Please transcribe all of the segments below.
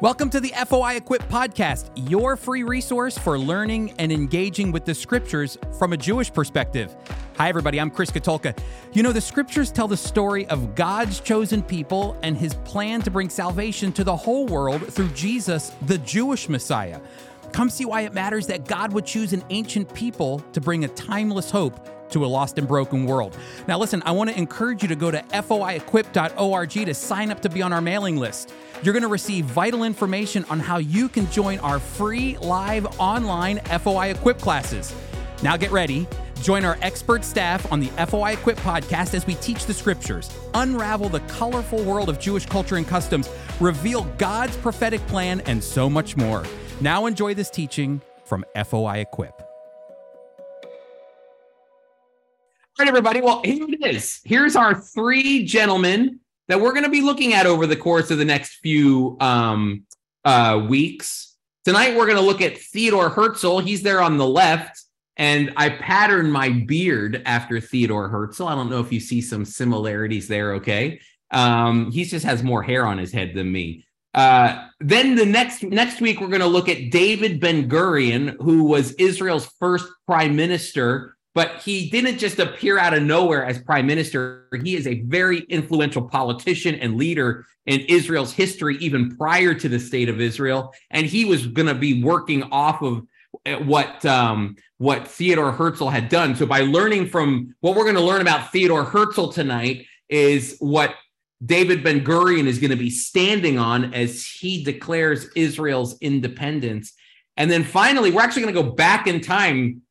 Welcome to the FOI Equip podcast, your free resource for learning and engaging with the scriptures from a Jewish perspective. Hi, everybody. I'm Chris Katulka. You know, the scriptures tell the story of God's chosen people and his plan to bring salvation to the whole world through Jesus, the Jewish Messiah. Come see why it matters that God would choose an ancient people to bring a timeless hope to a lost and broken world. Now, listen, I want to encourage you to go to foiequip.org to sign up to be on our mailing list. You're going to receive vital information on how you can join our free live online FOI Equip classes. Now get ready. Join our expert staff on the FOI Equip podcast as we teach the scriptures, unravel the colorful world of Jewish culture and customs, reveal God's prophetic plan, and so much more. Now enjoy this teaching from FOI Equip. All right, everybody. Well, here it is. Here's our three gentlemen that we're going to be looking at over the course of the next few weeks. Tonight, we're going to look at Theodor Herzl. He's there on the left, and I patterned my beard after Theodor Herzl. I don't know if you see some similarities there, okay? He just has more hair on his head than me. Then the next week, we're going to look at David Ben-Gurion, who was Israel's first prime minister. But he didn't just appear out of nowhere as prime minister. He is a very influential politician and leader in Israel's history, even prior to the state of Israel. And he was going to be working off of what Theodor Herzl had done. So by learning from what we're going to learn about Theodor Herzl tonight is what David Ben-Gurion is going to be standing on as he declares Israel's independence. And then finally, we're actually going to go back in time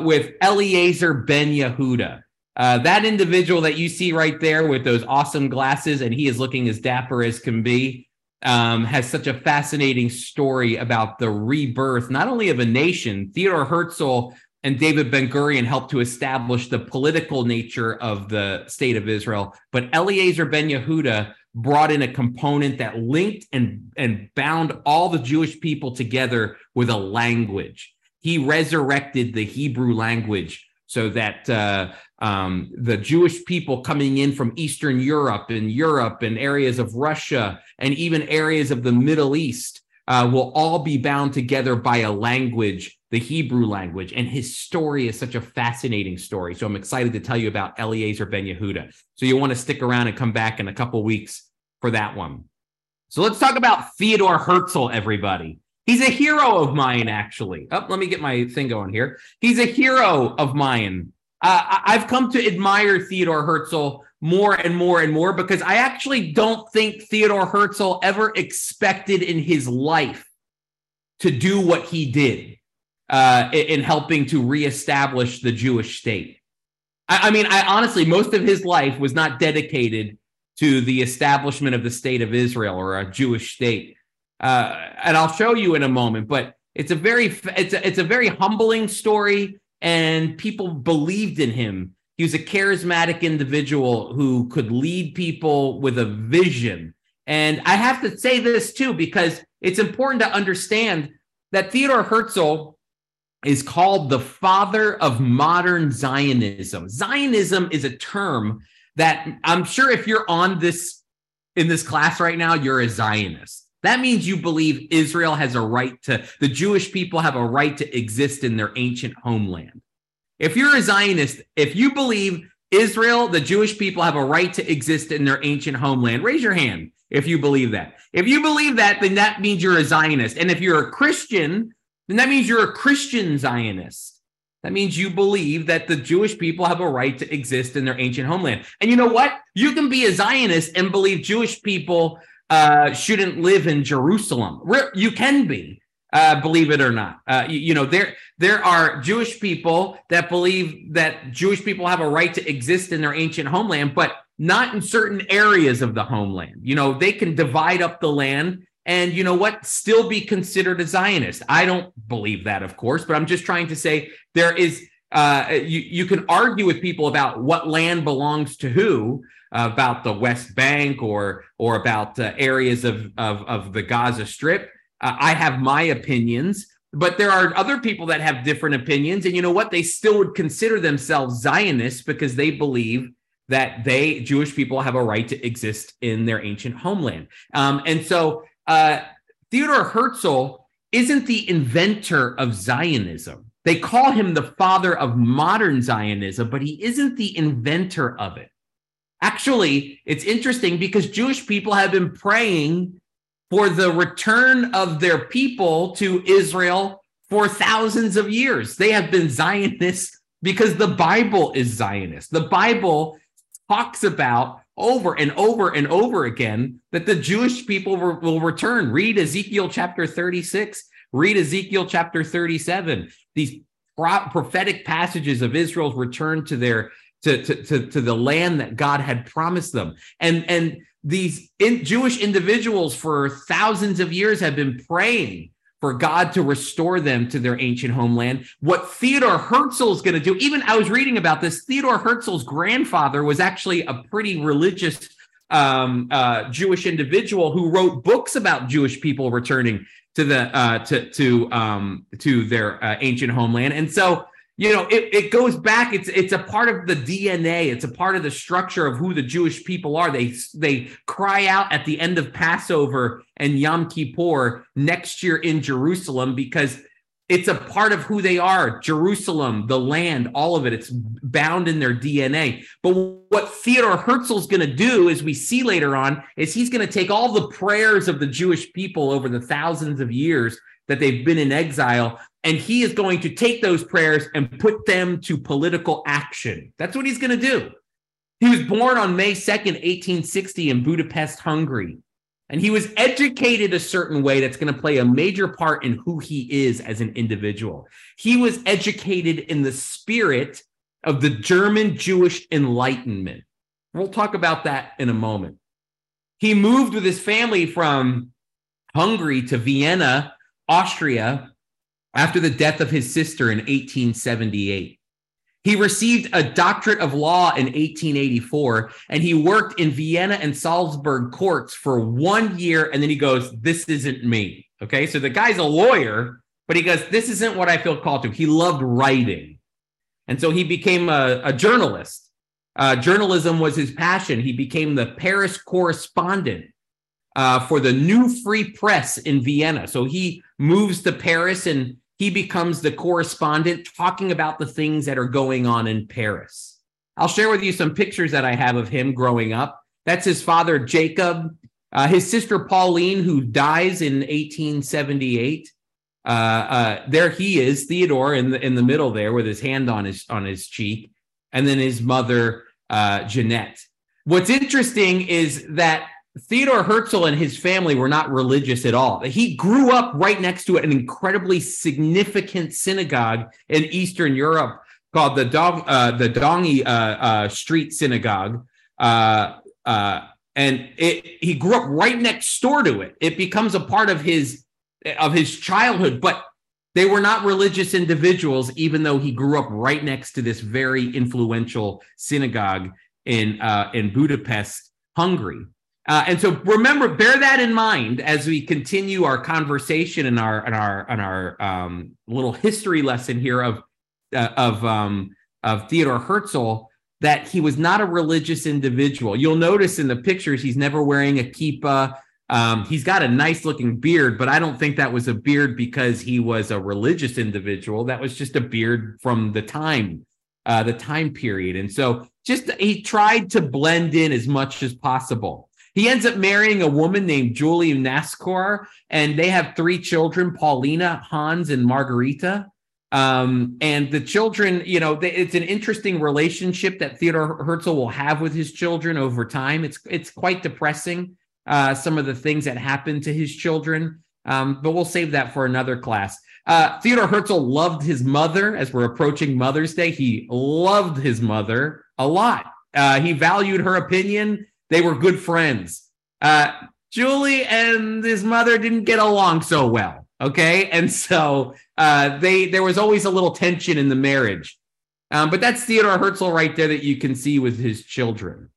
with Eliezer Ben Yehuda, that individual that you see right there with those awesome glasses, and he is looking as dapper as can be, has such a fascinating story about the rebirth, not only of a nation. Theodor Herzl and David Ben-Gurion helped to establish the political nature of the state of Israel, but Eliezer Ben Yehuda brought in a component that linked and bound all the Jewish people together with a language. He resurrected the Hebrew language so that the Jewish people coming in from Eastern Europe and areas of Russia and even areas of the Middle East will all be bound together by a language, the Hebrew language. And his story is such a fascinating story. So I'm excited to tell you about Eliezer Ben Yehuda. So you'll want to stick around and come back in a couple of weeks for that one. So let's talk about Theodor Herzl, everybody. He's a hero of mine, actually. Oh, let me get my thing going here. He's a hero of mine. I've come to admire Theodor Herzl more and more and more because I actually don't think Theodor Herzl ever expected in his life to do what he did in helping to reestablish the Jewish state. I mean, honestly, most of his life was not dedicated to the establishment of the state of Israel or a Jewish state. And I'll show you in a moment, but it's a very humbling story, and people believed in him. He was a charismatic individual who could lead people with a vision. And I have to say this too, because it's important to understand that Theodor Herzl is called the father of modern Zionism. Zionism is a term that I'm sure if you're in this class right now, you're a Zionist. That means you believe Israel has a right to, the Jewish people have a right to exist in their ancient homeland. If you're a Zionist, if you believe Israel, the Jewish people have a right to exist in their ancient homeland, raise your hand if you believe that. If you believe that, then that means you're a Zionist. And if you're a Christian, then that means you're a Christian Zionist. That means you believe that the Jewish people have a right to exist in their ancient homeland. And you know what? You can be a Zionist and believe Jewish people shouldn't live in Jerusalem. You can be, believe it or not. There are Jewish people that believe that Jewish people have a right to exist in their ancient homeland, but not in certain areas of the homeland. You know, they can divide up the land and, you know what, still be considered a Zionist. I don't believe that, of course, but I'm just trying to say there is, you can argue with people about what land belongs to who, about the West Bank or about areas of the Gaza Strip. I have my opinions, but there are other people that have different opinions. And you know what? They still would consider themselves Zionists because they believe that Jewish people have a right to exist in their ancient homeland. And so Theodor Herzl isn't the inventor of Zionism. They call him the father of modern Zionism, but he isn't the inventor of it. Actually, it's interesting because Jewish people have been praying for the return of their people to Israel for thousands of years. They have been Zionists because the Bible is Zionist. The Bible talks about over and over and over again that the Jewish people will return. Read Ezekiel chapter 36. Read Ezekiel chapter 37. These prophetic passages of Israel's return to their to the land that God had promised them. And these Jewish individuals for thousands of years have been praying for God to restore them to their ancient homeland. What Theodor Herzl is going to do, even I was reading about this, Theodor Herzl's grandfather was actually a pretty religious Jewish individual who wrote books about Jewish people returning to the to their ancient homeland. And so, you know, it goes back. It's a part of the DNA. It's a part of the structure of who the Jewish people are. They cry out at the end of Passover and Yom Kippur next year in Jerusalem because it's a part of who they are. Jerusalem, the land, all of it. It's bound in their DNA. But what Theodor Herzl's going to do, as we see later on, is he's going to take all the prayers of the Jewish people over the thousands of years that they've been in exile, and he is going to take those prayers and put them to political action. That's what he's going to do. He was born on May 2nd, 1860 in Budapest, Hungary, and he was educated a certain way that's going to play a major part in who he is as an individual. He was educated in the spirit of the German Jewish Enlightenment. We'll talk about that in a moment. He moved with his family from Hungary to Vienna, Austria, after the death of his sister in 1878. He received a doctorate of law in 1884, and he worked in Vienna and Salzburg courts for 1 year, and then he goes, this isn't me, okay? So the guy's a lawyer, but he goes, this isn't what I feel called to. He loved writing, and so he became a journalist. Journalism was his passion. He became the Paris correspondent for the New Free Press in Vienna. So he moves to Paris and he becomes the correspondent talking about the things that are going on in Paris. I'll share with you some pictures that I have of him growing up. That's his father, Jacob, his sister, Pauline, who dies in 1878. There he is, Theodor, in the middle there with his hand on his cheek. And then his mother, Jeanette. What's interesting is that Theodor Herzl and his family were not religious at all. He grew up right next to an incredibly significant synagogue in Eastern Europe called the Dongi Street Synagogue. He grew up right next door to it. It becomes a part of his childhood, but they were not religious individuals, even though he grew up right next to this very influential synagogue in Budapest, Hungary. And so remember, bear that in mind as we continue our conversation and our little history lesson here of Theodor Herzl, that he was not a religious individual. You'll notice in the pictures he's never wearing a kippah. He's got a nice looking beard, but I don't think that was a beard because he was a religious individual. That was just a beard from the time period. And so just he tried to blend in as much as possible. He ends up marrying a woman named Julie Naskor, and they have three children, Paulina, Hans, and Margarita. And the children, you know, it's an interesting relationship that Theodor Herzl will have with his children over time. It's quite depressing, some of the things that happen to his children, but we'll save that for another class. Theodor Herzl loved his mother. As we're approaching Mother's Day, he loved his mother a lot. He valued her opinion. They were good friends. Julie and his mother didn't get along so well, okay? And so there was always a little tension in the marriage. But that's Theodor Herzl right there that you can see with his children.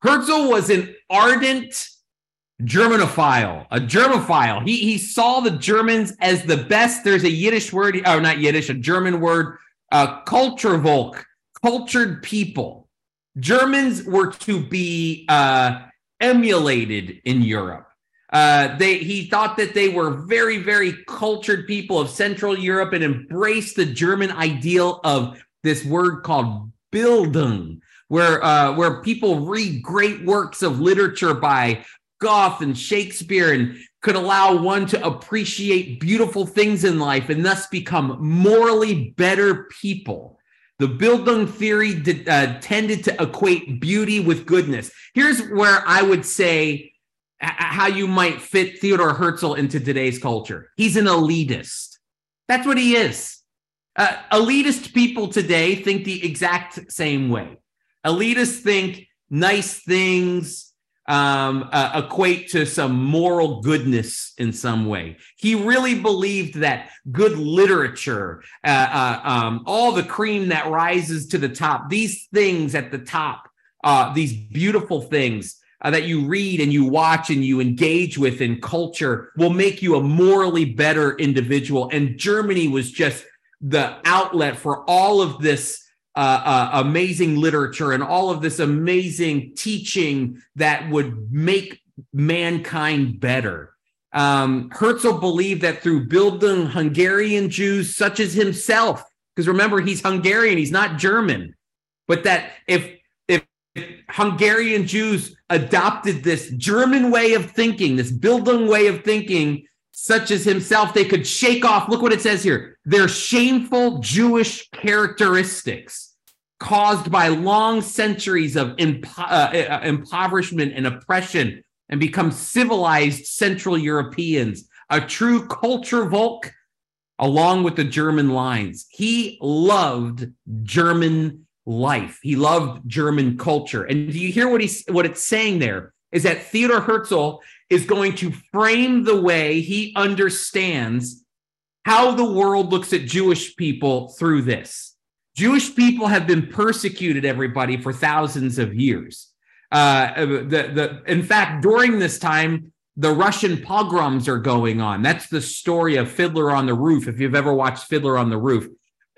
Herzl was an ardent Germanophile, a Germophile. He saw the Germans as the best. There's a Yiddish word, or not Yiddish, a German word, Kulturvolk, cultured people. Germans were to be emulated in Europe. He thought that they were very, very cultured people of Central Europe and embraced the German ideal of this word called Bildung, where people read great works of literature by Goethe and Shakespeare and could allow one to appreciate beautiful things in life and thus become morally better people. The Bildung theory tended to equate beauty with goodness. Here's where I would say how you might fit Theodor Herzl into today's culture. He's an elitist. That's what he is. Elitist people today think the exact same way. Elitists think nice things equate to some moral goodness in some way. He really believed that good literature, all the cream that rises to the top, these things at the top, these beautiful things that you read and you watch and you engage with in culture will make you a morally better individual. And Germany was just the outlet for all of this amazing literature and all of this amazing teaching that would make mankind better. Herzl believed that through Bildung, Hungarian Jews such as himself, because remember, he's Hungarian, he's not German, but that if Hungarian Jews adopted this German way of thinking, this Bildung way of thinking, such as himself, they could shake off, look what it says here, their shameful Jewish characteristics caused by long centuries of impoverishment and oppression and become civilized Central Europeans, a true culture Volk along with the German lines. He loved German life. He loved German culture. And do you hear what it's saying there? Is that Theodor Herzl is going to frame the way he understands how the world looks at Jewish people through this. Jewish people have been persecuted, everybody, for thousands of years. In fact, during this time, the Russian pogroms are going on. That's the story of Fiddler on the Roof, if you've ever watched Fiddler on the Roof.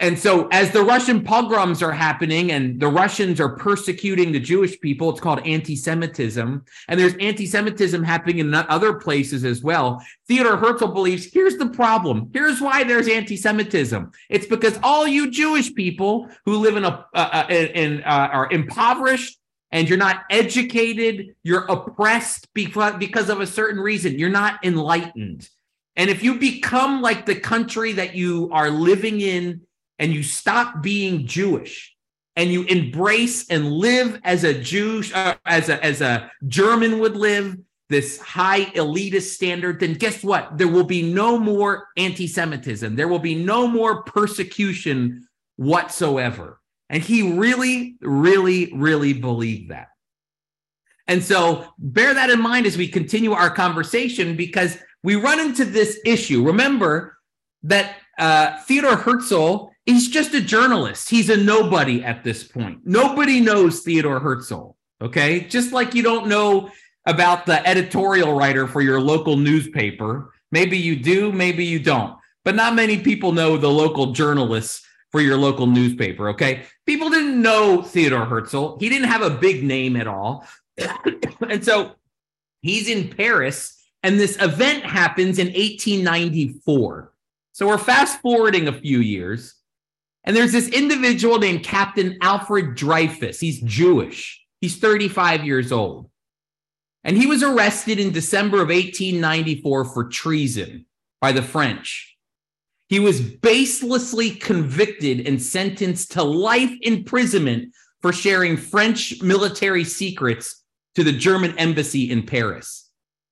And so as the Russian pogroms are happening and the Russians are persecuting the Jewish people, it's called anti-Semitism. And there's anti-Semitism happening in other places as well. Theodor Herzl believes, here's the problem. Here's why there's anti-Semitism. It's because all you Jewish people who live are impoverished and you're not educated, you're oppressed because of a certain reason. You're not enlightened. And if you become like the country that you are living in, and you stop being Jewish, and you embrace and live as a Jew, as a German would live, this high elitist standard, then guess what? There will be no more anti-Semitism. There will be no more persecution whatsoever. And he really, really, really believed that. And so bear that in mind as we continue our conversation, because we run into this issue. Remember that Theodor Herzl is just a journalist. He's a nobody at this point. Nobody knows Theodor Herzl, okay? Just like you don't know about the editorial writer for your local newspaper. Maybe you do, maybe you don't. But not many people know the local journalists for your local newspaper, okay? People didn't know Theodor Herzl. He didn't have a big name at all. And so he's in Paris, and this event happens in 1894. So we're fast forwarding a few years. And there's this individual named Captain Alfred Dreyfus. He's Jewish. He's 35 years old. And he was arrested in December of 1894 for treason by the French. He was baselessly convicted and sentenced to life imprisonment for sharing French military secrets to the German embassy in Paris.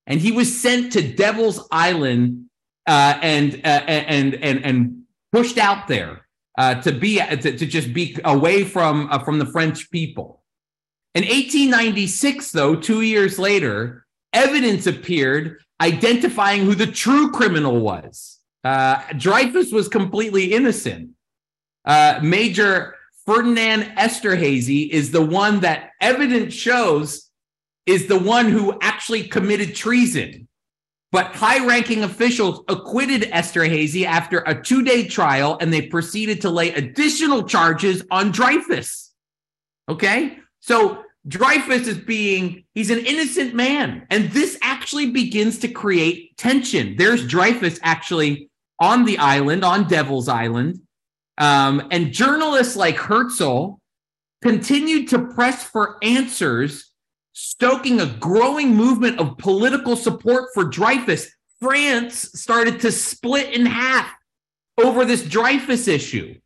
And he was sent to Devil's Island and pushed out there to just be away from the French people. In 1896, though, 2 years later, evidence appeared identifying who the true criminal was. Dreyfus was completely innocent. Major Ferdinand Esterhazy is the one that evidence shows is the one who actually committed treason. But high-ranking officials acquitted Esterhazy after a two-day trial, and they proceeded to lay additional charges on Dreyfus. Okay? So Dreyfus is being, he's an innocent man. And this actually begins to create tension. There's Dreyfus actually on the island, on Devil's Island. And journalists like Herzl continued to press for answers, stoking a growing movement of political support for Dreyfus. France started to split in half over this Dreyfus issue.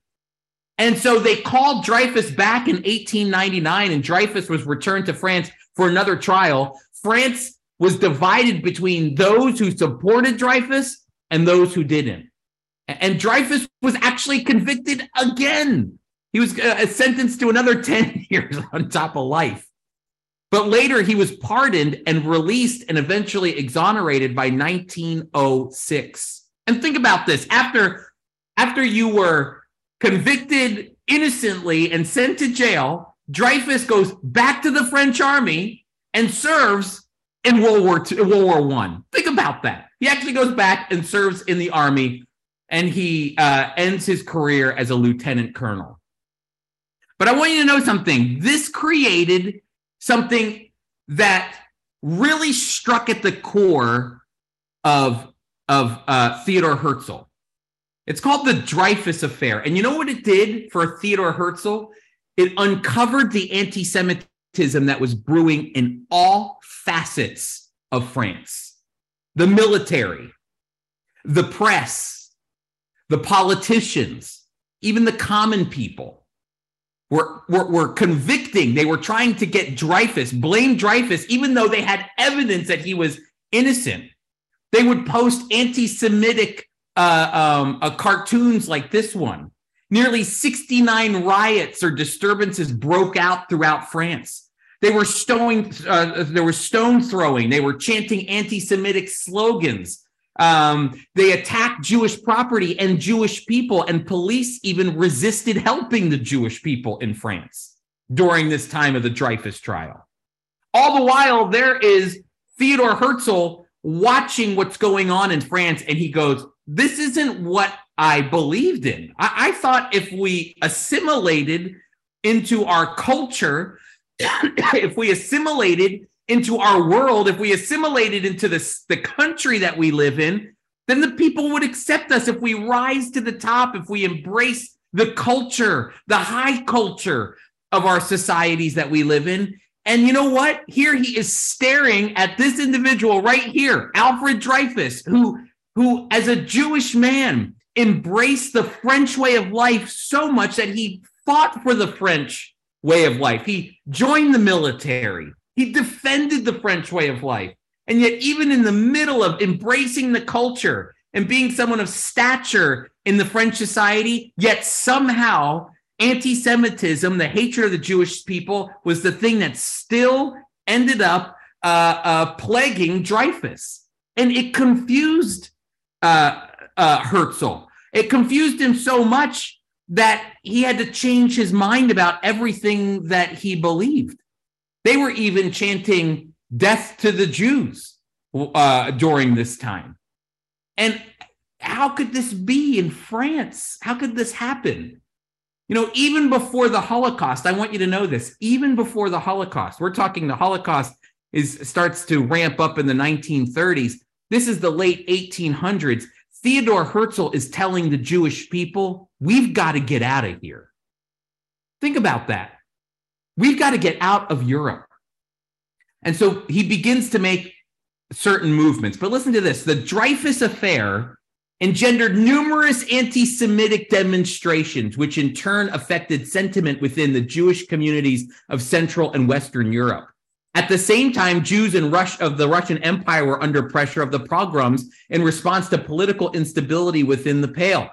And so they called Dreyfus back in 1899, and Dreyfus was returned to France for another trial. France was divided between those who supported Dreyfus and those who didn't. And Dreyfus was actually convicted again. He was sentenced to another 10 years on top of life. But later he was pardoned and released and eventually exonerated by 1906. And think about this. After you were convicted innocently and sent to jail, Dreyfus goes back to the French army and serves in World War I. Think about that. He actually goes back and serves in the army, and he ends his career as a lieutenant colonel. But I want you to know something. This created something that really struck at the core of Theodor Herzl. It's called the Dreyfus Affair. And you know what it did for Theodor Herzl? It uncovered the anti-Semitism that was brewing in all facets of France. The military, the press, the politicians, even the common people were convicting. They were trying to get Dreyfus, blame Dreyfus, even though they had evidence that he was innocent. They would post anti-Semitic cartoons like this one. Nearly 69 riots or disturbances broke out throughout France. They were there was stone throwing. They were chanting anti-Semitic slogans. They attacked Jewish property and Jewish people, and police even resisted helping the Jewish people in France during this time of the Dreyfus trial. All the while, there is Theodor Herzl watching what's going on in France, and he goes, this isn't what I believed in. I thought if we assimilated into our culture, if we assimilated into our world, if we assimilated into the country that we live in, then the people would accept us. If we rise to the top, if we embrace the culture, the high culture of our societies that we live in. And you know what? Here he is staring at this individual right here, Alfred Dreyfus, who as a Jewish man embraced the French way of life so much that he fought for the French way of life. He joined the military. He defended the French way of life. And yet, even in the middle of embracing the culture and being someone of stature in the French society, yet somehow anti-Semitism, the hatred of the Jewish people, was the thing that still ended up plaguing Dreyfus. And it confused Herzl. It confused him so much that he had to change his mind about everything that he believed. They were even chanting death to the Jews during this time. And how could this be in France? How could this happen? You know, even before the Holocaust, I want you to know this, even before the Holocaust, we're talking the Holocaust starts to ramp up in the 1930s. This is the late 1800s. Theodor Herzl is telling the Jewish people, we've got to get out of here. Think about that. We've got to get out of Europe. And so he begins to make certain movements. But listen to this. The Dreyfus Affair engendered numerous anti-Semitic demonstrations, which in turn affected sentiment within the Jewish communities of Central and Western Europe. At the same time, Jews of the Russian Empire were under pressure of the pogroms in response to political instability within the Pale.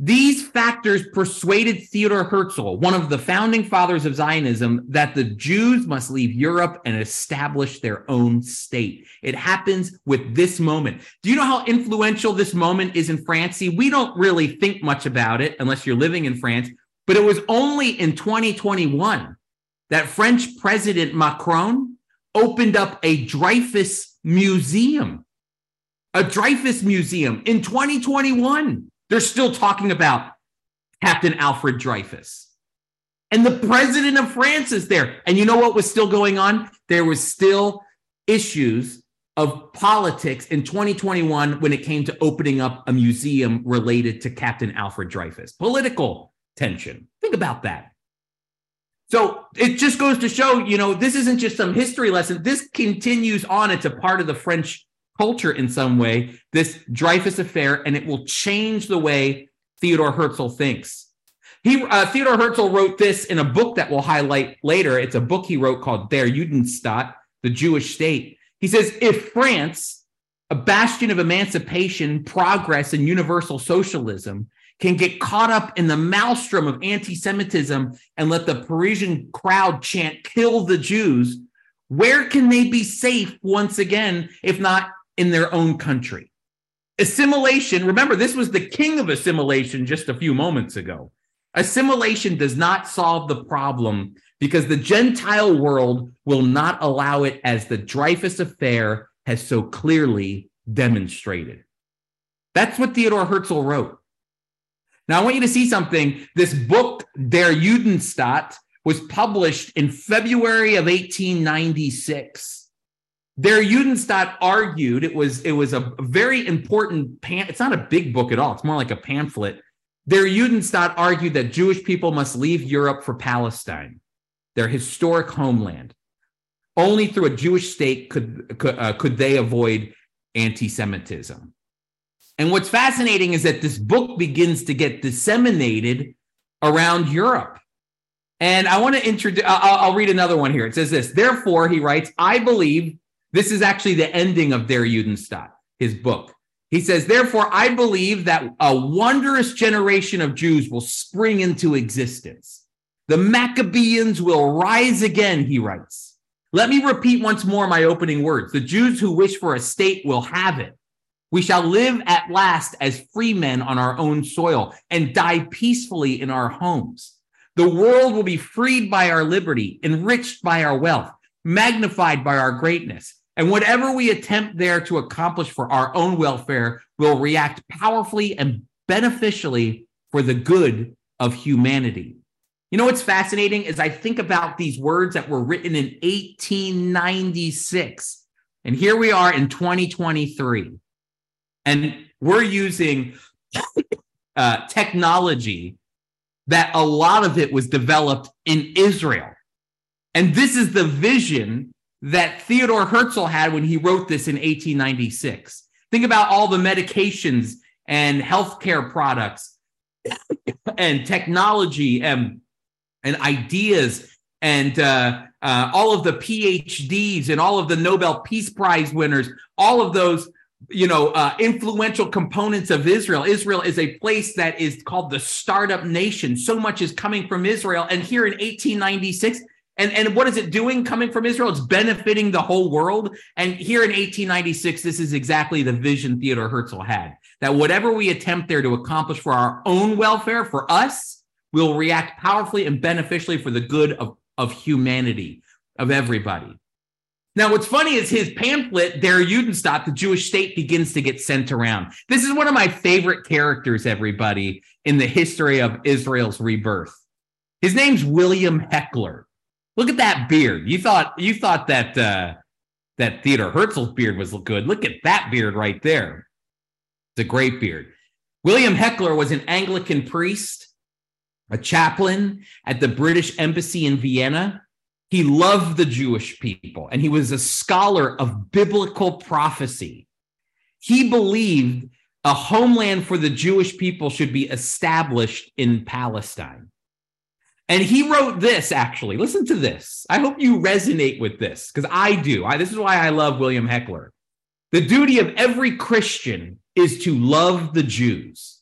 These factors persuaded Theodor Herzl, one of the founding fathers of Zionism, that the Jews must leave Europe and establish their own state. It happens with this moment. Do you know how influential this moment is in France? See, we don't really think much about it unless you're living in France, but it was only in 2021 that French President Macron opened up a Dreyfus Museum. A Dreyfus Museum in 2021. They're still talking about Captain Alfred Dreyfus. And the president of France is there. And you know what was still going on? There was still issues of politics in 2021 when it came to opening up a museum related to Captain Alfred Dreyfus. Political tension. Think about that. So it just goes to show, you know, this isn't just some history lesson. This continues on. It's a part of the French culture in some way, this Dreyfus affair, and it will change the way Theodor Herzl thinks. Theodor Herzl wrote this in a book that we'll highlight later. It's a book he wrote called Der Judenstaat, the Jewish state. He says, if France, a bastion of emancipation, progress, and universal socialism, can get caught up in the maelstrom of anti-Semitism and let the Parisian crowd chant, kill the Jews, where can they be safe once again, if not in their own country? Assimilation, remember, this was the king of assimilation just a few moments ago. Assimilation does not solve the problem because the Gentile world will not allow it, as the Dreyfus affair has so clearly demonstrated. That's what Theodor Herzl wrote. Now, I want you to see something. This book, Der Judenstaat, was published in February of 1896. Der Judenstaat argued, it was a very important, it's not a big book at all. It's more like a pamphlet. Der Judenstaat argued that Jewish people must leave Europe for Palestine, their historic homeland. Only through a Jewish state could they avoid anti-Semitism. And what's fascinating is that this book begins to get disseminated around Europe. And I want to introduce, I'll read another one here. It says this, therefore, he writes, I believe, this is actually the ending of Der Judenstaat, his book. He says, therefore, I believe that a wondrous generation of Jews will spring into existence. The Maccabeans will rise again, he writes. Let me repeat once more my opening words. The Jews who wish for a state will have it. We shall live at last as free men on our own soil and die peacefully in our homes. The world will be freed by our liberty, enriched by our wealth, magnified by our greatness. And whatever we attempt there to accomplish for our own welfare will react powerfully and beneficially for the good of humanity. You know what's fascinating is I think about these words that were written in 1896. And here we are in 2023. And we're using technology that a lot of it was developed in Israel. And this is the vision that Theodor Herzl had when he wrote this in 1896. Think about all the medications and healthcare products and technology and ideas and all of the PhDs and all of the Nobel Peace Prize winners, all of those, you know, influential components of Israel. Israel is a place that is called the startup nation. So much is coming from Israel. And here in 1896, And what is it doing coming from Israel? It's benefiting the whole world. And here in 1896, this is exactly the vision Theodor Herzl had, that whatever we attempt there to accomplish for our own welfare, for us, will react powerfully and beneficially for the good of humanity, of everybody. Now, what's funny is his pamphlet, Der Judenstaat, the Jewish state, begins to get sent around. This is one of my favorite characters, everybody, in the history of Israel's rebirth. His name's William Heckler. Look at that beard. You thought that that Theodor Herzl's beard was good. Look at that beard right there. It's a great beard. William Heckler was an Anglican priest, a chaplain at the British Embassy in Vienna. He loved the Jewish people, and he was a scholar of biblical prophecy. He believed a homeland for the Jewish people should be established in Palestine. And he wrote this, actually. Listen to this. I hope you resonate with this, because I do. This is why I love William Heckler. The duty of every Christian is to love the Jews,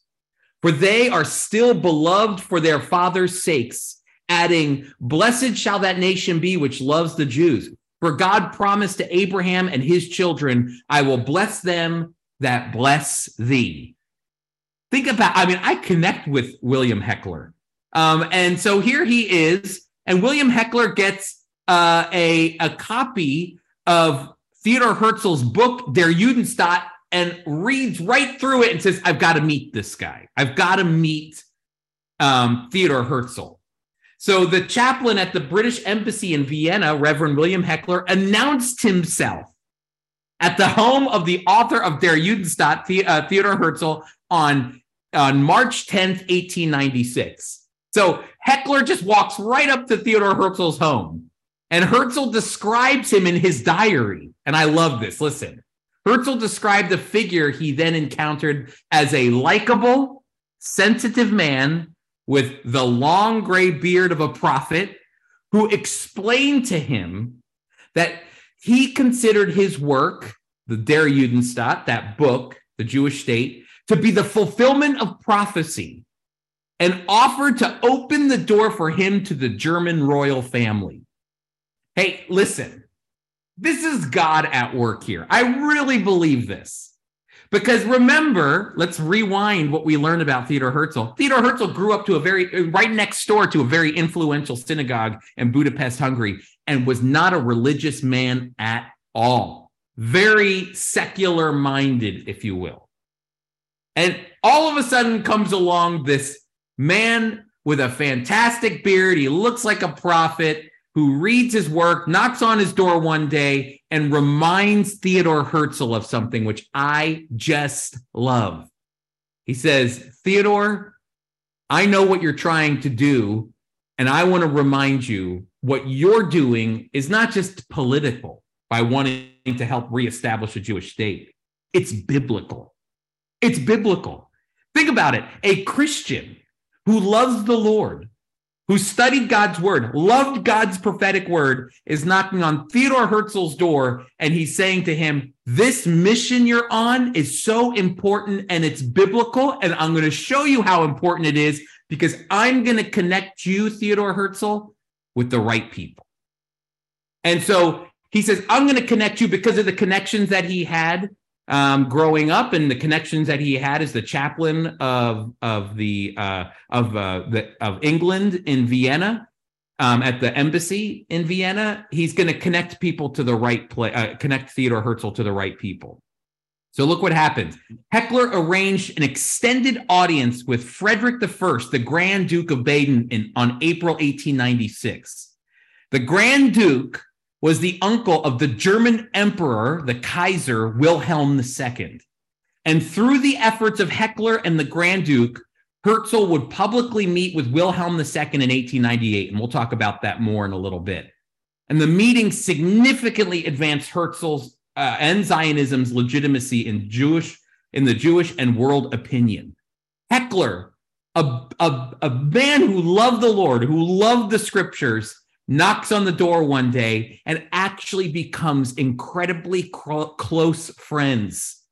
for they are still beloved for their father's sakes, adding, blessed shall that nation be which loves the Jews. For God promised to Abraham and his children, I will bless them that bless thee. Think about, I connect with William Heckler. And so here he is, and William Heckler gets a copy of Theodor Herzl's book, Der Judenstaat, and reads right through it and says, I've got to meet this guy. I've got to meet Theodor Herzl. So the chaplain at the British Embassy in Vienna, Reverend William Heckler, announced himself at the home of the author of Der Judenstaat, Theodor Herzl, on March 10th, 1896. So Heckler just walks right up to Theodor Herzl's home, and Herzl describes him in his diary. And I love this. Listen, Herzl described the figure he then encountered as a likable, sensitive man with the long gray beard of a prophet, who explained to him that he considered his work, the Der Judenstaat, that book, The Jewish State, to be the fulfillment of prophecy, and offered to open the door for him to the German royal family. Hey, listen, this is God at work here. I really believe this. Because remember, let's rewind what we learned about Theodor Herzl. Theodor Herzl grew up to right next door to a very influential synagogue in Budapest, Hungary, and was not a religious man at all. Very secular-minded, if you will. And all of a sudden comes along this man with a fantastic beard. He looks like a prophet, who reads his work, knocks on his door one day, and reminds Theodor Herzl of something which I just love. He says, Theodor, I know what you're trying to do, and I want to remind you what you're doing is not just political by wanting to help reestablish a Jewish state. It's biblical. It's biblical. Think about it. A Christian who loves the Lord, who studied God's word, loved God's prophetic word, is knocking on Theodor Herzl's door, and he's saying to him, this mission you're on is so important, and it's biblical, and I'm going to show you how important it is, because I'm going to connect you, Theodor Herzl, with the right people. And so he says, I'm going to connect you because of the connections that he had growing up, and the connections that he had as the chaplain of England in Vienna, at the embassy in Vienna. He's going to connect people to the right place, connect Theodor Herzl to the right people. So look what happens. Heckler arranged an extended audience with Frederick I, the Grand Duke of Baden, on April 1896. The Grand Duke was the uncle of the German emperor, the Kaiser Wilhelm II. And through the efforts of Heckler and the Grand Duke, Herzl would publicly meet with Wilhelm II in 1898, and we'll talk about that more in a little bit. And the meeting significantly advanced Herzl's and Zionism's legitimacy in the Jewish and world opinion. Heckler, a man who loved the Lord, who loved the scriptures, knocks on the door one day and actually becomes incredibly close friends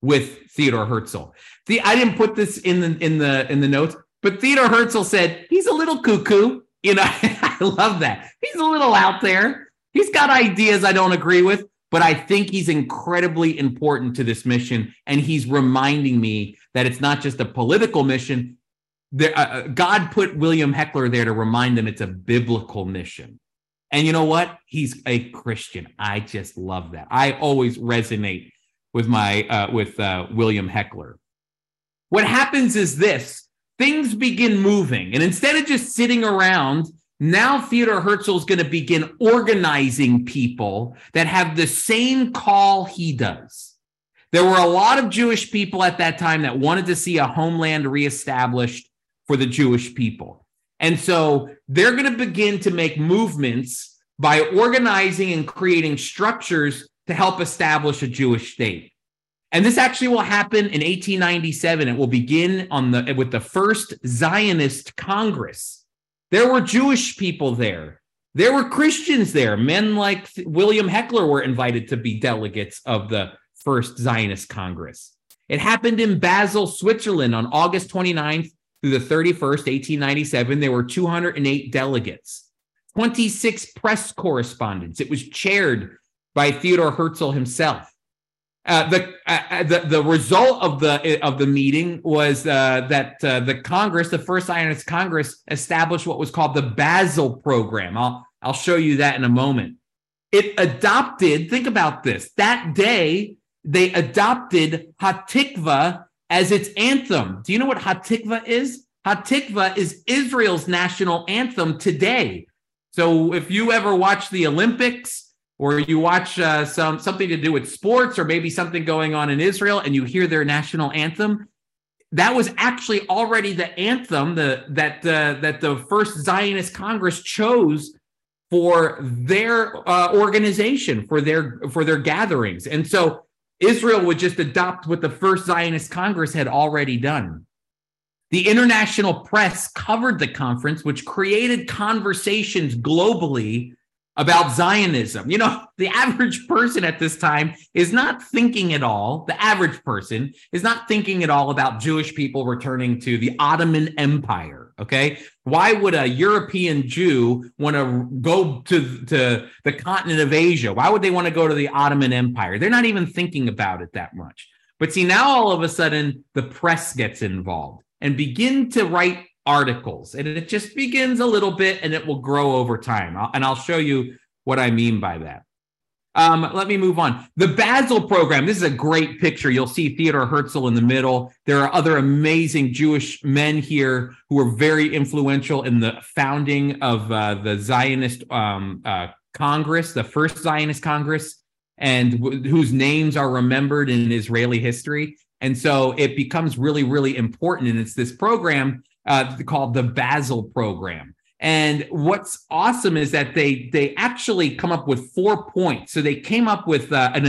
with Theodor Herzl. I didn't put this in the notes, but Theodor Herzl said, he's a little cuckoo. You know, I love that. He's a little out there. He's got ideas I don't agree with, but I think he's incredibly important to this mission. And he's reminding me that it's not just a political mission. God put William Heckler there to remind them it's a biblical mission. And you know what? He's a Christian. I just love that. I always resonate with William Heckler. What happens is this. Things begin moving. And instead of just sitting around, now Theodor Herzl is going to begin organizing people that have the same call he does. There were a lot of Jewish people at that time that wanted to see a homeland reestablished for the Jewish people. And so they're going to begin to make movements by organizing and creating structures to help establish a Jewish state. And this actually will happen in 1897. It will begin with the first Zionist Congress. There were Jewish people there. There were Christians there. Men like William Heckler were invited to be delegates of the first Zionist Congress. It happened in Basel, Switzerland on August 29th, through the 31st, 1897, there were 208 delegates, 26 press correspondents. It was chaired by Theodor Herzl himself. The result of the meeting was that the Congress, the first Zionist Congress, established what was called the Basel Program. I'll show you that in a moment. It adopted. Think about this. That day, they adopted Hatikva as its anthem. Do you know what Hatikva is? Hatikva is Israel's national anthem today. So if you ever watch the Olympics or you watch something to do with sports or maybe something going on in Israel and you hear their national anthem, that was actually already the anthem that the first Zionist Congress chose for their organization, for their gatherings. And so Israel would just adopt what the first Zionist Congress had already done. The international press covered the conference, which created conversations globally about Zionism. You know, the average person at this time is not thinking at all. The average person is not thinking at all about Jewish people returning to the Ottoman Empire, okay? Why would a European Jew want to go to the continent of Asia? Why would they want to go to the Ottoman Empire? They're not even thinking about it that much. But see, now all of a sudden, the press gets involved and begin to write articles. And it just begins a little bit, and it will grow over time. And I'll show you what I mean by that. Let me move on. The Basel Program. This is a great picture. You'll see Theodor Herzl in the middle. There are other amazing Jewish men here who were very influential in the founding of the Zionist Congress, the first Zionist Congress, and whose names are remembered in Israeli history. And so it becomes really, really important. And it's this program called the Basel Program. And what's awesome is that they actually come up with 4 points. So they came up with an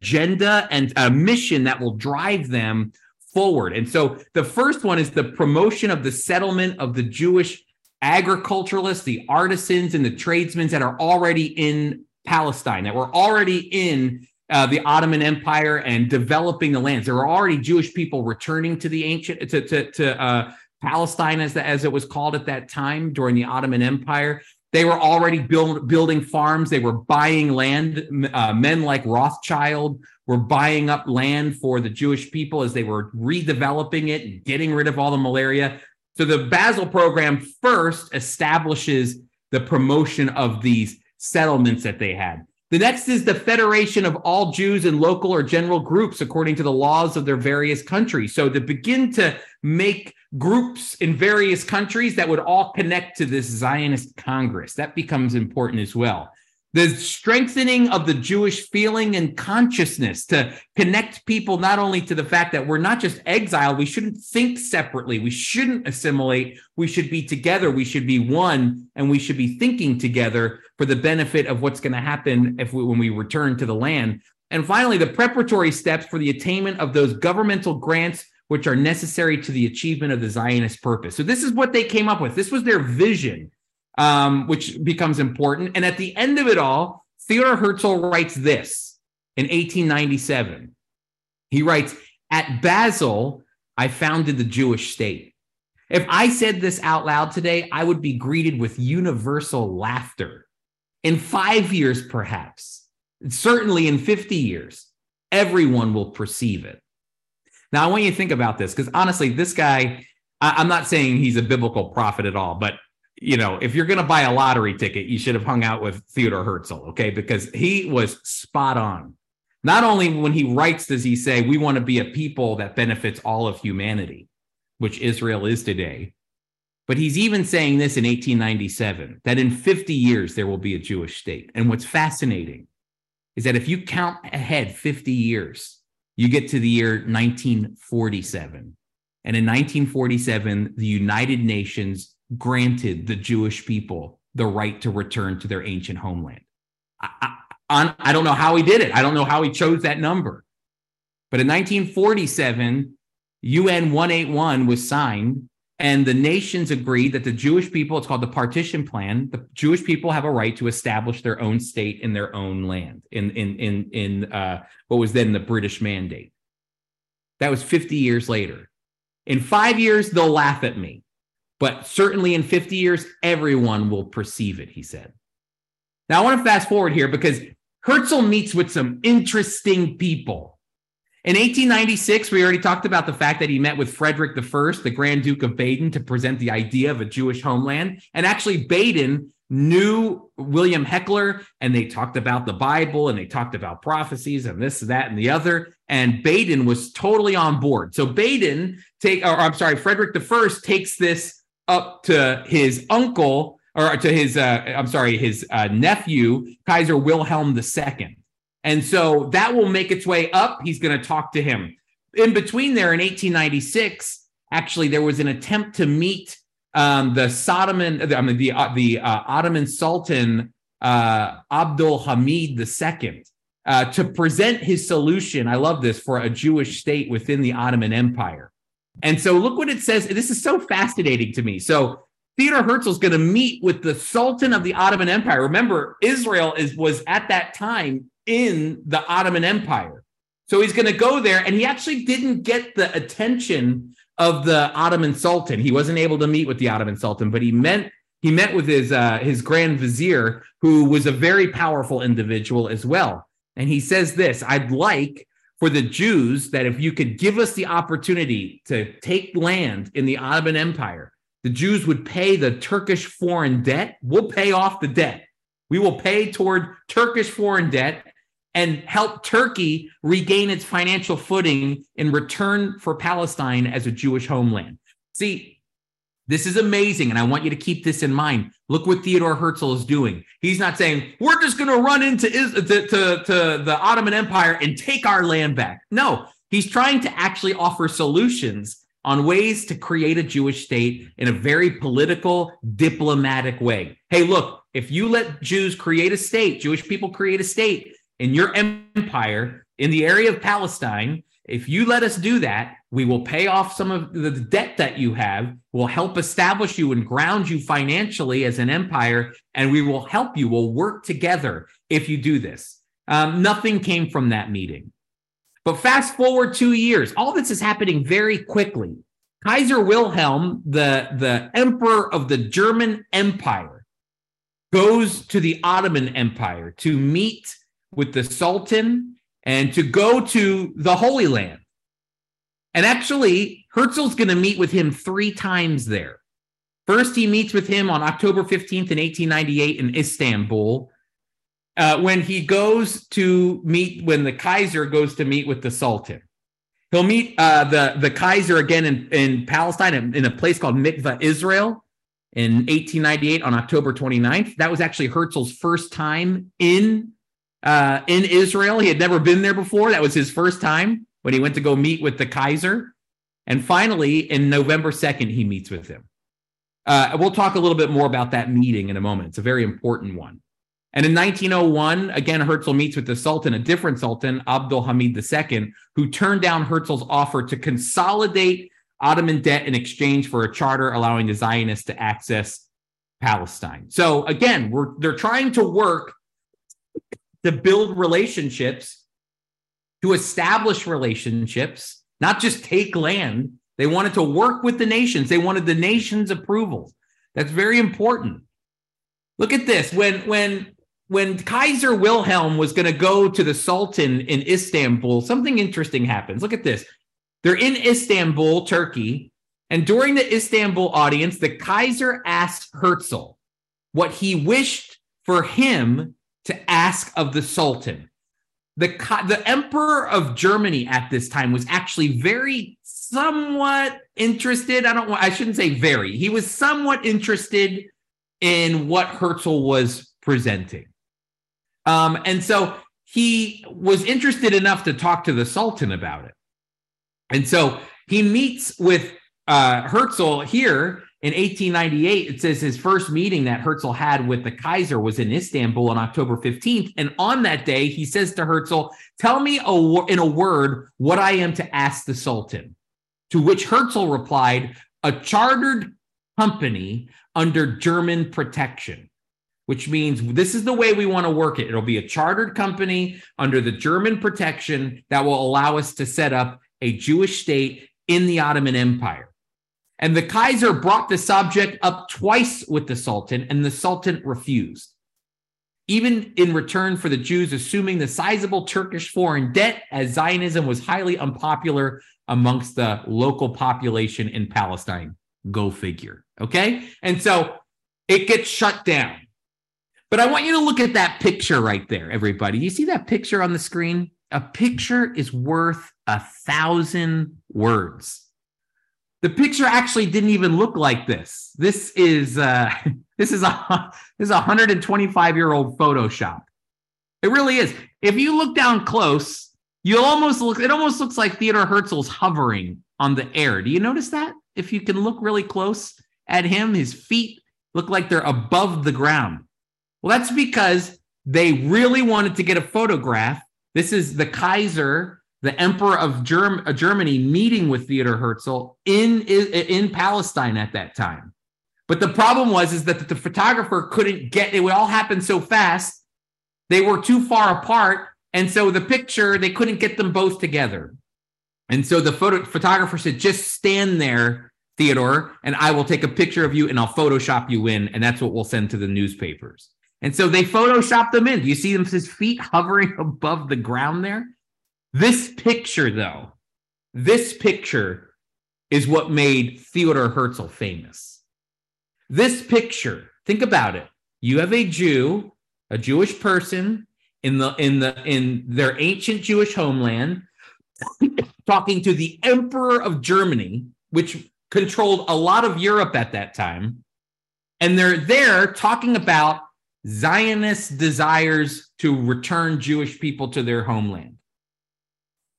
agenda and a mission that will drive them forward. And so the first one is the promotion of the settlement of the Jewish agriculturalists, the artisans, and the tradesmen that are already in Palestine, that were already in the Ottoman Empire, and developing the lands. There were already Jewish people returning to the ancient to Palestine, as it was called at that time during the Ottoman Empire. They were already building farms. They were buying land. Men like Rothschild were buying up land for the Jewish people as they were redeveloping it and getting rid of all the malaria. So the Basel Program first establishes the promotion of these settlements that they had. The next is the federation of all Jews in local or general groups according to the laws of their various countries. So to begin to make groups in various countries that would all connect to this Zionist Congress, that becomes important as well. The strengthening of the Jewish feeling and consciousness to connect people not only to the fact that we're not just exiled, we shouldn't think separately, we shouldn't assimilate, we should be together, we should be one, and we should be thinking together for the benefit of what's going to happen when we return to the land. And finally, the preparatory steps for the attainment of those governmental grants which are necessary to the achievement of the Zionist purpose. So this is what they came up with. This was their vision. Which becomes important. And at the end of it all, Theodor Herzl writes this in 1897. He writes, "At Basel, I founded the Jewish state. If I said this out loud today, I would be greeted with universal laughter. In 5 years, perhaps, certainly in 50 years, everyone will perceive it." Now, I want you to think about this, because honestly, this guy, I'm not saying he's a biblical prophet at all, but you know, if you're going to buy a lottery ticket, you should have hung out with Theodor Herzl, okay? Because he was spot on. Not only when he writes does he say, we want to be a people that benefits all of humanity, which Israel is today, but he's even saying this in 1897, that in 50 years there will be a Jewish state. And what's fascinating is that if you count ahead 50 years, you get to the year 1947. And in 1947, the United Nations granted the Jewish people the right to return to their ancient homeland. I don't know how he did it. I don't know how he chose that number. But in 1947, UN 181 was signed, and the nations agreed that the Jewish people, it's called the Partition Plan, the Jewish people have a right to establish their own state in their own land, in what was then the British Mandate. That was 50 years later. In 5 years, they'll laugh at me. But certainly in 50 years, everyone will perceive it, he said. Now, I want to fast forward here because Herzl meets with some interesting people. In 1896, we already talked about the fact that he met with Frederick I, the Grand Duke of Baden, to present the idea of a Jewish homeland. And actually, Baden knew William Heckler, and they talked about the Bible, and they talked about prophecies, and this, that, and the other. And Baden was totally on board. So Frederick I takes this up to his uncle, or to his nephew, Kaiser Wilhelm II. And so that will make its way up. He's going to talk to him. In between there, in 1896, actually, there was an attempt to meet the Ottoman Sultan Abdul Hamid II to present his solution. I love this, for a Jewish state within the Ottoman Empire. And so look what it says. This is so fascinating to me. So Theodor Herzl is going to meet with the Sultan of the Ottoman Empire. Remember, Israel was at that time in the Ottoman Empire. So he's going to go there, and he actually didn't get the attention of the Ottoman Sultan. He wasn't able to meet with the Ottoman Sultan, but he met with his Grand Vizier, who was a very powerful individual as well. And he says this: I'd like for the Jews that if you could give us the opportunity to take land in the Ottoman Empire, the Jews would pay the Turkish foreign debt. We'll pay off the debt. We will pay toward Turkish foreign debt and help Turkey regain its financial footing in return for Palestine as a Jewish homeland. See, this is amazing, and I want you to keep this in mind. Look what Theodor Herzl is doing. He's not saying, we're just going to run into to the Ottoman Empire and take our land back. No, he's trying to actually offer solutions on ways to create a Jewish state in a very political, diplomatic way. Hey, look, if you let Jews create a state, Jewish people create a state in your empire, in the area of Palestine, if you let us do that, we will pay off some of the debt that you have, we'll help establish you and ground you financially as an empire, and we will help you, we'll work together if you do this. Nothing came from that meeting. But fast forward 2 years, all this is happening very quickly. Kaiser Wilhelm, the emperor of the German Empire, goes to the Ottoman Empire to meet with the Sultan and to go to the Holy Land. And actually, Herzl's going to meet with him 3 times there. First, he meets with him on October 15th in 1898 in Istanbul, when the Kaiser goes to meet with the Sultan. He'll meet the Kaiser again in Palestine in a place called Mikveh Israel in 1898 on October 29th. That was actually Herzl's first time in Israel. He had never been there before. That was his first time when he went to go meet with the Kaiser. And finally, in November 2nd, he meets with him. We'll talk a little bit more about that meeting in a moment. It's a very important one. And in 1901, again, Herzl meets with the Sultan, a different Sultan, Abdul Hamid II, who turned down Herzl's offer to consolidate Ottoman debt in exchange for a charter allowing the Zionists to access Palestine. So again, they're trying to work to build relationships, to establish relationships, not just take land. They wanted to work with the nations. They wanted the nations' approval. That's very important. Look at this. When Kaiser Wilhelm was going to go to the Sultan in Istanbul, something interesting happens. Look at this. They're in Istanbul, Turkey, and during the Istanbul audience, the Kaiser asked Herzl what he wished for him to ask of the Sultan. The Emperor of Germany at this time was actually somewhat interested. I shouldn't say very. He was somewhat interested in what Herzl was presenting. And so he was interested enough to talk to the Sultan about it. And so he meets with Herzl here in 1898. It says his first meeting that Herzl had with the Kaiser was in Istanbul on October 15th. And on that day, he says to Herzl, tell me in a word what I am to ask the Sultan. To which Herzl replied, a chartered company under German protection, which means this is the way we want to work it. It'll be a chartered company under the German protection that will allow us to set up a Jewish state in the Ottoman Empire. And the Kaiser brought the subject up twice with the Sultan, and the Sultan refused, even in return for the Jews assuming the sizable Turkish foreign debt, as Zionism was highly unpopular amongst the local population in Palestine. Go figure. Okay. And so it gets shut down. But I want you to look at that picture right there, everybody. You see that picture on the screen? A picture is worth 1,000 words. The picture actually didn't even look like this. This is a 125-year-old Photoshop. It really is. If you look down close, it almost looks like Theodor Herzl's hovering on the air. Do you notice that? If you can look really close at him, his feet look like they're above the ground. Well, that's because they really wanted to get a photograph. This is the Kaiser, the Emperor of Germany, meeting with Theodor Herzl in Palestine at that time. But the problem was that the photographer couldn't get it. It all happened so fast. They were too far apart. And so the picture, they couldn't get them both together. And so the photographer said, just stand there, Theodore, and I will take a picture of you and I'll Photoshop you in. And that's what we'll send to the newspapers. And so they Photoshopped them in. Do you see them, his feet hovering above the ground there? This picture is what made Theodor Herzl famous. This picture, think about it. You have a Jew, a Jewish person in their ancient Jewish homeland, talking to the Emperor of Germany, which controlled a lot of Europe at that time. And they're there talking about Zionist desires to return Jewish people to their homeland.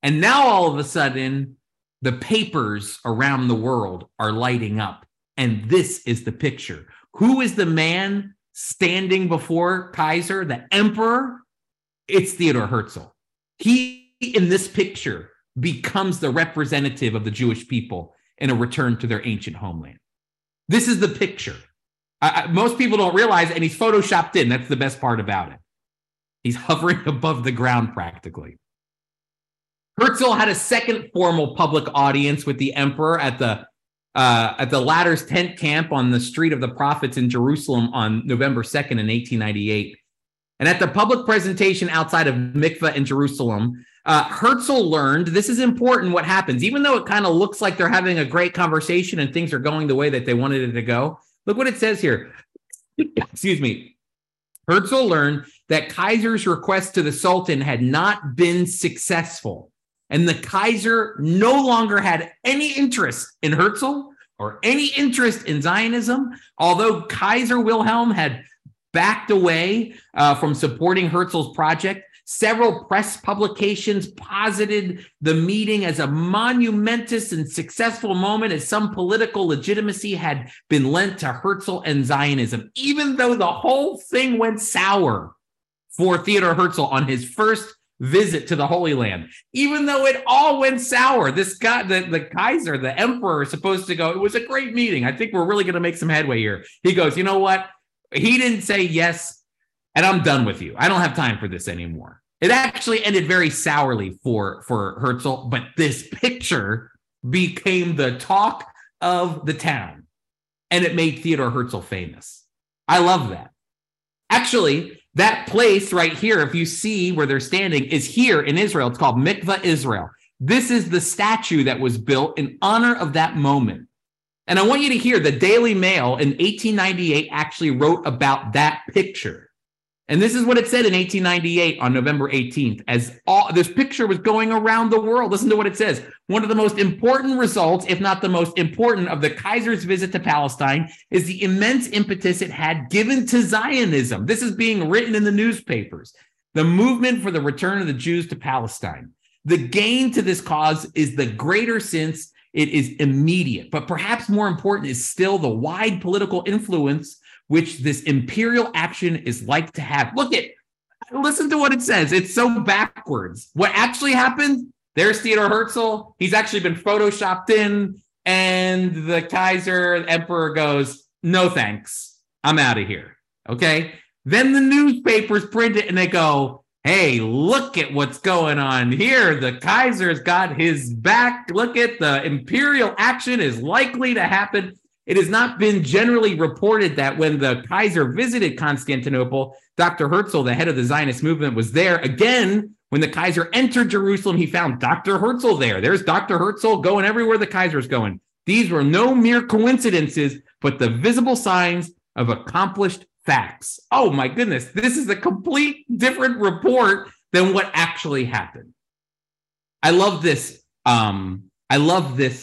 And now all of a sudden, the papers around the world are lighting up. And this is the picture. Who is the man standing before Kaiser, the emperor? It's Theodor Herzl. He, in this picture, becomes the representative of the Jewish people in a return to their ancient homeland. This is the picture. Most people don't realize, and he's Photoshopped in. That's the best part about it. He's hovering above the ground practically. Herzl had a second formal public audience with the emperor at the latter's tent camp on the Street of the Prophets in Jerusalem on November 2nd in 1898. And at the public presentation outside of Mikveh in Jerusalem, Herzl learned, this is important what happens, even though it kind of looks like they're having a great conversation and things are going the way that they wanted it to go. Look what it says here. Excuse me. Herzl learned that Kaiser's request to the Sultan had not been successful, and the Kaiser no longer had any interest in Herzl or any interest in Zionism, although Kaiser Wilhelm had backed away from supporting Herzl's project. Several press publications posited the meeting as a monumentous and successful moment, as some political legitimacy had been lent to Herzl and Zionism, even though the whole thing went sour for Theodor Herzl on his first visit to the Holy Land. Even though it all went sour, this guy, the Kaiser, the emperor, is supposed to go, it was a great meeting. I think we're really going to make some headway here. He goes, you know what? He didn't say yes, and I'm done with you. I don't have time for this anymore. It actually ended very sourly for Herzl, but this picture became the talk of the town, and it made Theodor Herzl famous. I love that. Actually, that place right here, if you see where they're standing, is here in Israel. It's called Mikveh Israel. This is the statue that was built in honor of that moment. And I want you to hear the Daily Mail in 1898 actually wrote about that picture. And this is what it said in 1898 on November 18th, as all this picture was going around the world. Listen to what it says. One of the most important results, if not the most important, of the Kaiser's visit to Palestine is the immense impetus it had given to Zionism. This is being written in the newspapers. The movement for the return of the Jews to Palestine. The gain to this cause is the greater since it is immediate, but perhaps more important is still the wide political influence which this imperial action is like to have. Listen to what it says. It's so backwards. What actually happened? There's Theodor Herzl. He's actually been Photoshopped in, and the Kaiser, the emperor, goes, no thanks. I'm out of here, okay? Then the newspapers print it, and they go, hey, look at what's going on here. The Kaiser's got his back. Look at the imperial action is likely to happen. It has not been generally reported that when the Kaiser visited Constantinople, Dr. Herzl, the head of the Zionist movement, was there. Again, when the Kaiser entered Jerusalem, he found Dr. Herzl there. There's Dr. Herzl going everywhere the Kaiser's going. These were no mere coincidences, but the visible signs of accomplished facts. Oh my goodness, this is a complete different report than what actually happened. I love this. I love this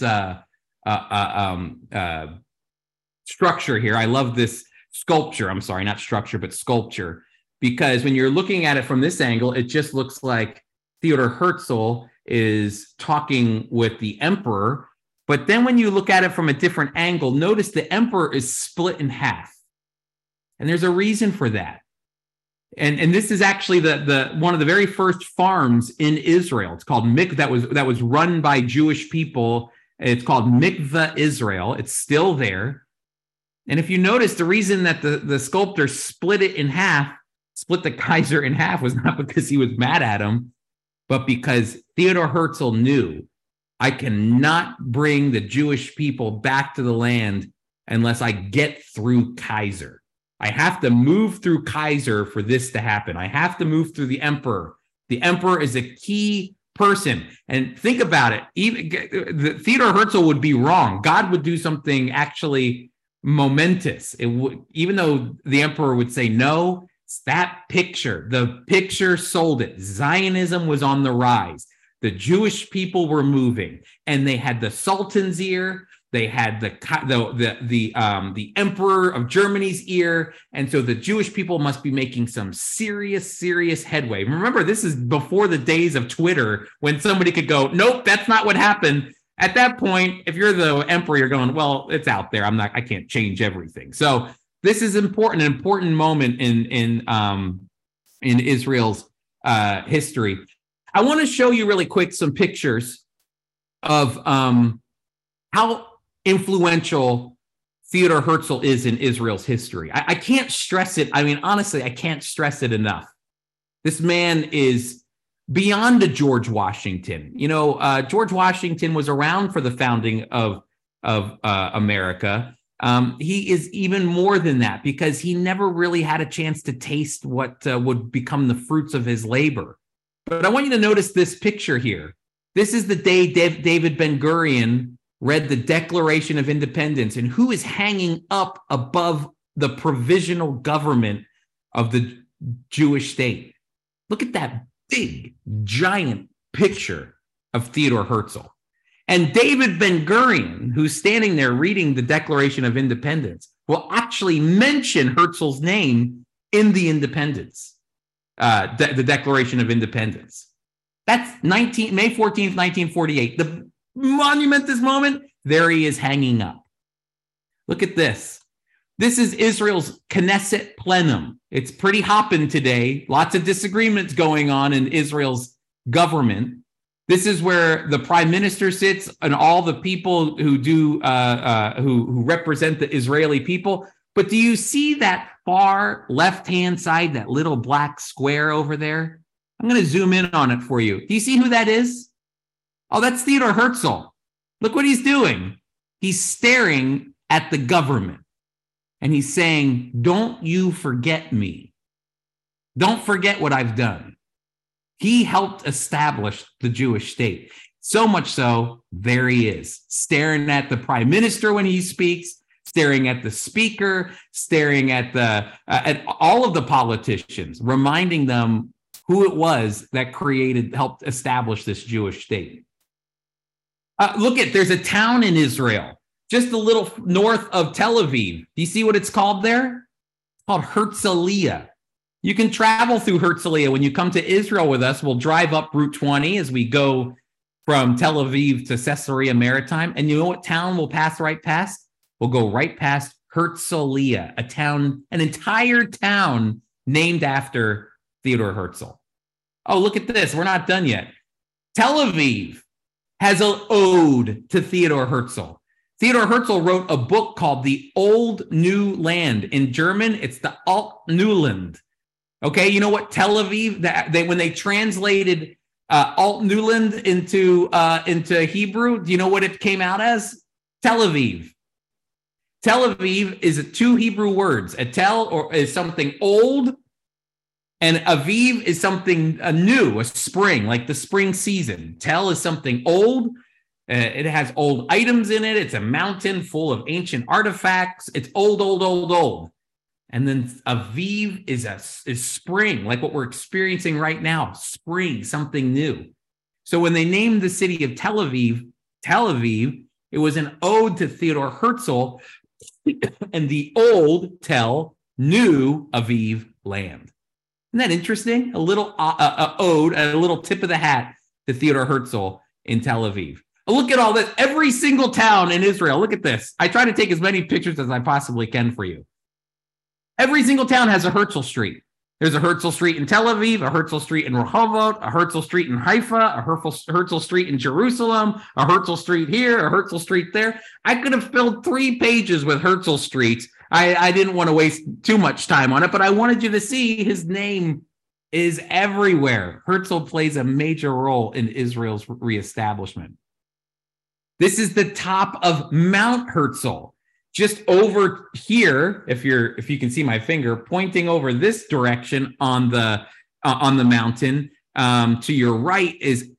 structure here. I love this sculpture. I'm sorry, not structure, but sculpture. Because when you're looking at it from this angle, it just looks like Theodor Herzl is talking with the emperor. But then when you look at it from a different angle, notice the emperor is split in half. And there's a reason for that. And this is actually the one of the very first farms in Israel. It's called Mikveh, that was run by Jewish people. It's called Mikveh Israel. It's still there. And if you notice, the reason that the sculptor split it in half, split the Kaiser in half, was not because he was mad at him, but because Theodor Herzl knew, I cannot bring the Jewish people back to the land unless I get through Kaiser. I have to move through Kaiser for this to happen. I have to move through the emperor. The emperor is a key person. And think about it. Even Theodor Herzl would be wrong. God would do something actually momentous. It would, even though the emperor would say no, that picture, the picture sold it. Zionism was on the rise. The Jewish people were moving, and they had the Sultan's ear. They had the Emperor of Germany's ear. And so the Jewish people must be making some serious, serious headway. Remember, this is before the days of Twitter, when somebody could go, nope, that's not what happened. At that point, if you're the emperor, you're going, well, it's out there. I can't change everything. So this is an important moment in Israel's history. I want to show you really quick some pictures of how influential Theodor Herzl is in Israel's history. I can't stress it. I mean, honestly, I can't stress it enough. This man is beyond a George Washington. You know, George Washington was around for the founding of America. He is even more than that, because he never really had a chance to taste what would become the fruits of his labor. But I want you to notice this picture here. This is the day David Ben-Gurion read the Declaration of Independence, and who is hanging up above the provisional government of the Jewish state? Look at that big, giant picture of Theodor Herzl. And David Ben-Gurion, who's standing there reading the Declaration of Independence, will actually mention Herzl's name in the Independence, the Declaration of Independence. That's May 14th, 1948. The monumentous moment, there he is hanging up. Look at this. This is Israel's Knesset plenum. It's pretty hopping today. Lots of disagreements going on in Israel's government. This is where the prime minister sits and all the people who do who represent the Israeli people. But do you see that far left-hand side, that little black square over there? I'm going to zoom in on it for you. Do you see who that is? Oh, that's Theodor Herzl. Look what he's doing. He's staring at the government, and he's saying, "Don't you forget me. Don't forget what I've done." He helped establish the Jewish state. So much so, there he is, staring at the prime minister when he speaks, staring at the speaker, staring at at all of the politicians, reminding them who it was that helped establish this Jewish state. There's a town in Israel, just a little north of Tel Aviv. Do you see what it's called there? It's called Herzliya. You can travel through Herzliya when you come to Israel with us. We'll drive up Route 20 as we go from Tel Aviv to Caesarea Maritime. And you know what town we'll pass right past? We'll go right past Herzliya, a town, an entire town named after Theodor Herzl. Oh, look at this. We're not done yet. Tel Aviv has an ode to Theodor Herzl. Theodor Herzl wrote a book called The Old New Land. In German, it's the Alt Neuland. Okay, you know what? Tel Aviv, when they translated Alt Neuland into Hebrew, do you know what it came out as? Tel Aviv. Tel Aviv is two Hebrew words. A tel is something old, and aviv is something new, a spring, like the spring season. Tel is something old. It has old items in it. It's a mountain full of ancient artifacts. It's old, old, old, old. And then Aviv is spring, like what we're experiencing right now, spring, something new. So when they named the city of Tel Aviv, it was an ode to Theodor Herzl and the old Tel, new Aviv land. Isn't that interesting? A little ode, a little tip of the hat to Theodor Herzl in Tel Aviv. Look at all this. Every single town in Israel. Look at this. I try to take as many pictures as I possibly can for you. Every single town has a Herzl Street. There's a Herzl Street in Tel Aviv, a Herzl Street in Rehovot, a Herzl Street in Haifa, a Herzl Street in Jerusalem, a Herzl Street here, a Herzl Street there. I could have filled 3 pages with Herzl Streets. I didn't want to waste too much time on it, but I wanted you to see his name is everywhere. Herzl plays a major role in Israel's reestablishment. This is the top of Mount Herzl. Just over here, if you can see my finger pointing over this direction on the mountain, to your right is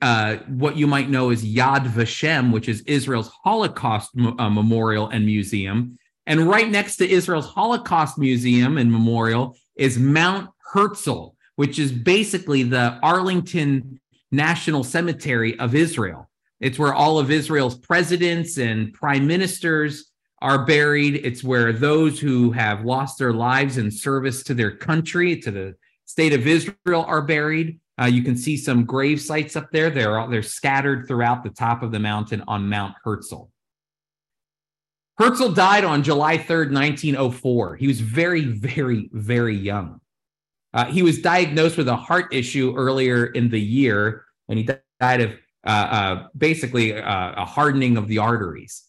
what you might know as Yad Vashem, which is Israel's Holocaust Memorial and Museum. And right next to Israel's Holocaust Museum and Memorial is Mount Herzl, which is basically the Arlington National Cemetery of Israel. It's where all of Israel's presidents and prime ministers are buried. It's where those who have lost their lives in service to their country, to the state of Israel, are buried. You can see some grave sites up there. They're scattered throughout the top of the mountain on Mount Herzl. Herzl died on July 3rd, 1904. He was very, very, very young. He was diagnosed with a heart issue earlier in the year, and he died of a hardening of the arteries.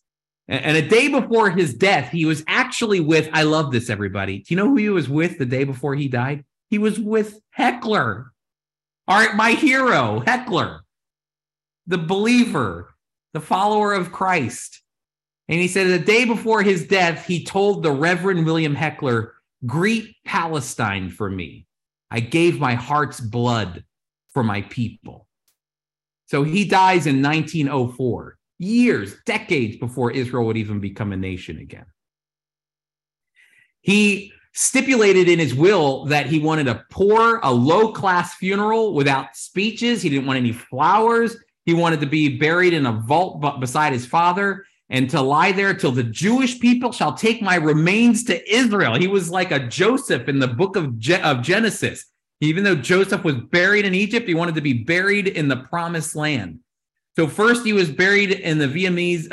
And a day before his death, he was actually with, I love this, everybody. Do you know who he was with the day before he died? He was with Heckler. All right, my hero, Heckler, the believer, the follower of Christ. And he said the day before his death, he told the Reverend William Heckler, "Greet Palestine for me. I gave my heart's blood for my people." So he dies in 1904. Years, decades before Israel would even become a nation again. He stipulated in his will that he wanted a poor, a low-class funeral without speeches. He didn't want any flowers. He wanted to be buried in a vault beside his father and to lie there till the Jewish people shall take my remains to Israel. He was like a Joseph in the book of Genesis. Even though Joseph was buried in Egypt, he wanted to be buried in the promised land. So first, he was buried in the Viennese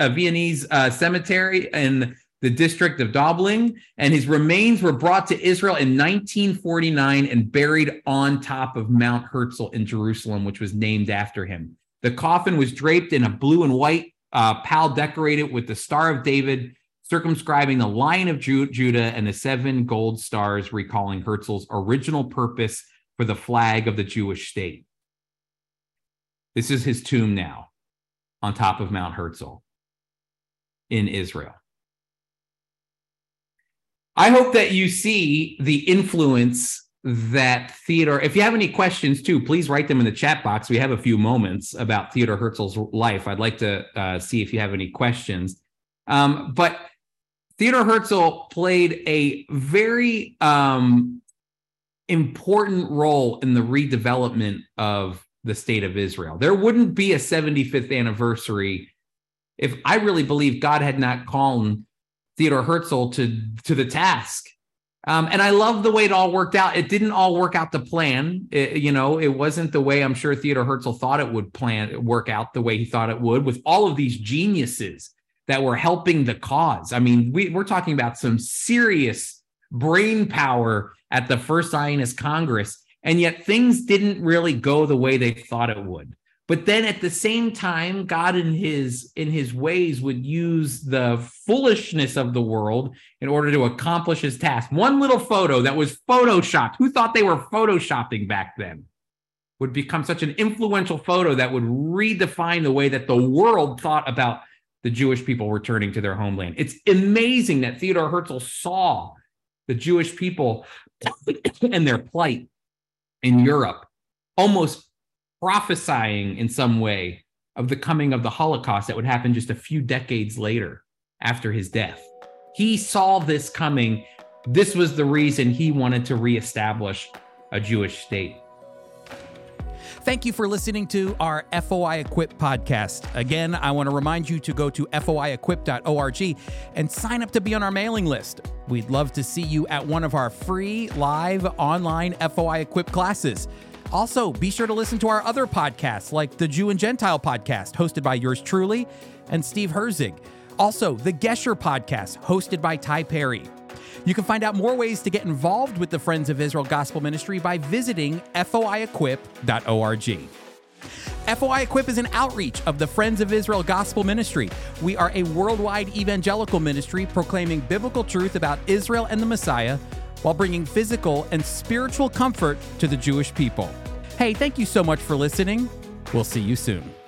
cemetery in the district of Dobling, and his remains were brought to Israel in 1949 and buried on top of Mount Herzl in Jerusalem, which was named after him. The coffin was draped in a blue and white pall decorated with the Star of David, circumscribing the Lion of Judah and the 7 gold stars, recalling Herzl's original purpose for the flag of the Jewish state. This is his tomb now, on top of Mount Herzl in Israel. I hope that you see the influence that Theodor, if you have any questions too, please write them in the chat box. We have a few moments about Theodor Herzl's life. I'd like to see if you have any questions. But Theodor Herzl played a very important role in the redevelopment of the state of Israel. There wouldn't be a 75th anniversary if I really believe God had not called Theodor Herzl to the task. And I love the way it all worked out. It didn't all work out to plan. It wasn't the way I'm sure Theodor Herzl thought it would work out the way he thought it would, with all of these geniuses that were helping the cause. I mean, we're talking about some serious brain power at the First Zionist Congress. And yet things didn't really go the way they thought it would. But then at the same time, God in his ways would use the foolishness of the world in order to accomplish his task. One little photo that was photoshopped, who thought they were photoshopping back then, would become such an influential photo that would redefine the way that the world thought about the Jewish people returning to their homeland. It's amazing that Theodor Herzl saw the Jewish people and their plight in Europe, almost prophesying in some way of the coming of the Holocaust that would happen just a few decades later after his death. He saw this coming, This was the reason he wanted to reestablish a Jewish state. Thank you for listening to our FOI Equip podcast. Again, I want to remind you to go to foiequip.org and sign up to be on our mailing list. We'd love to see you at one of our free live online FOI Equip classes. Also, be sure to listen to our other podcasts like the Jew and Gentile podcast, hosted by yours truly and Steve Herzig. Also, the Gesher podcast, hosted by Ty Perry. You can find out more ways to get involved with the Friends of Israel Gospel Ministry by visiting foiequip.org. FOI Equip is an outreach of the Friends of Israel Gospel Ministry. We are a worldwide evangelical ministry proclaiming biblical truth about Israel and the Messiah while bringing physical and spiritual comfort to the Jewish people. Hey, thank you so much for listening. We'll see you soon.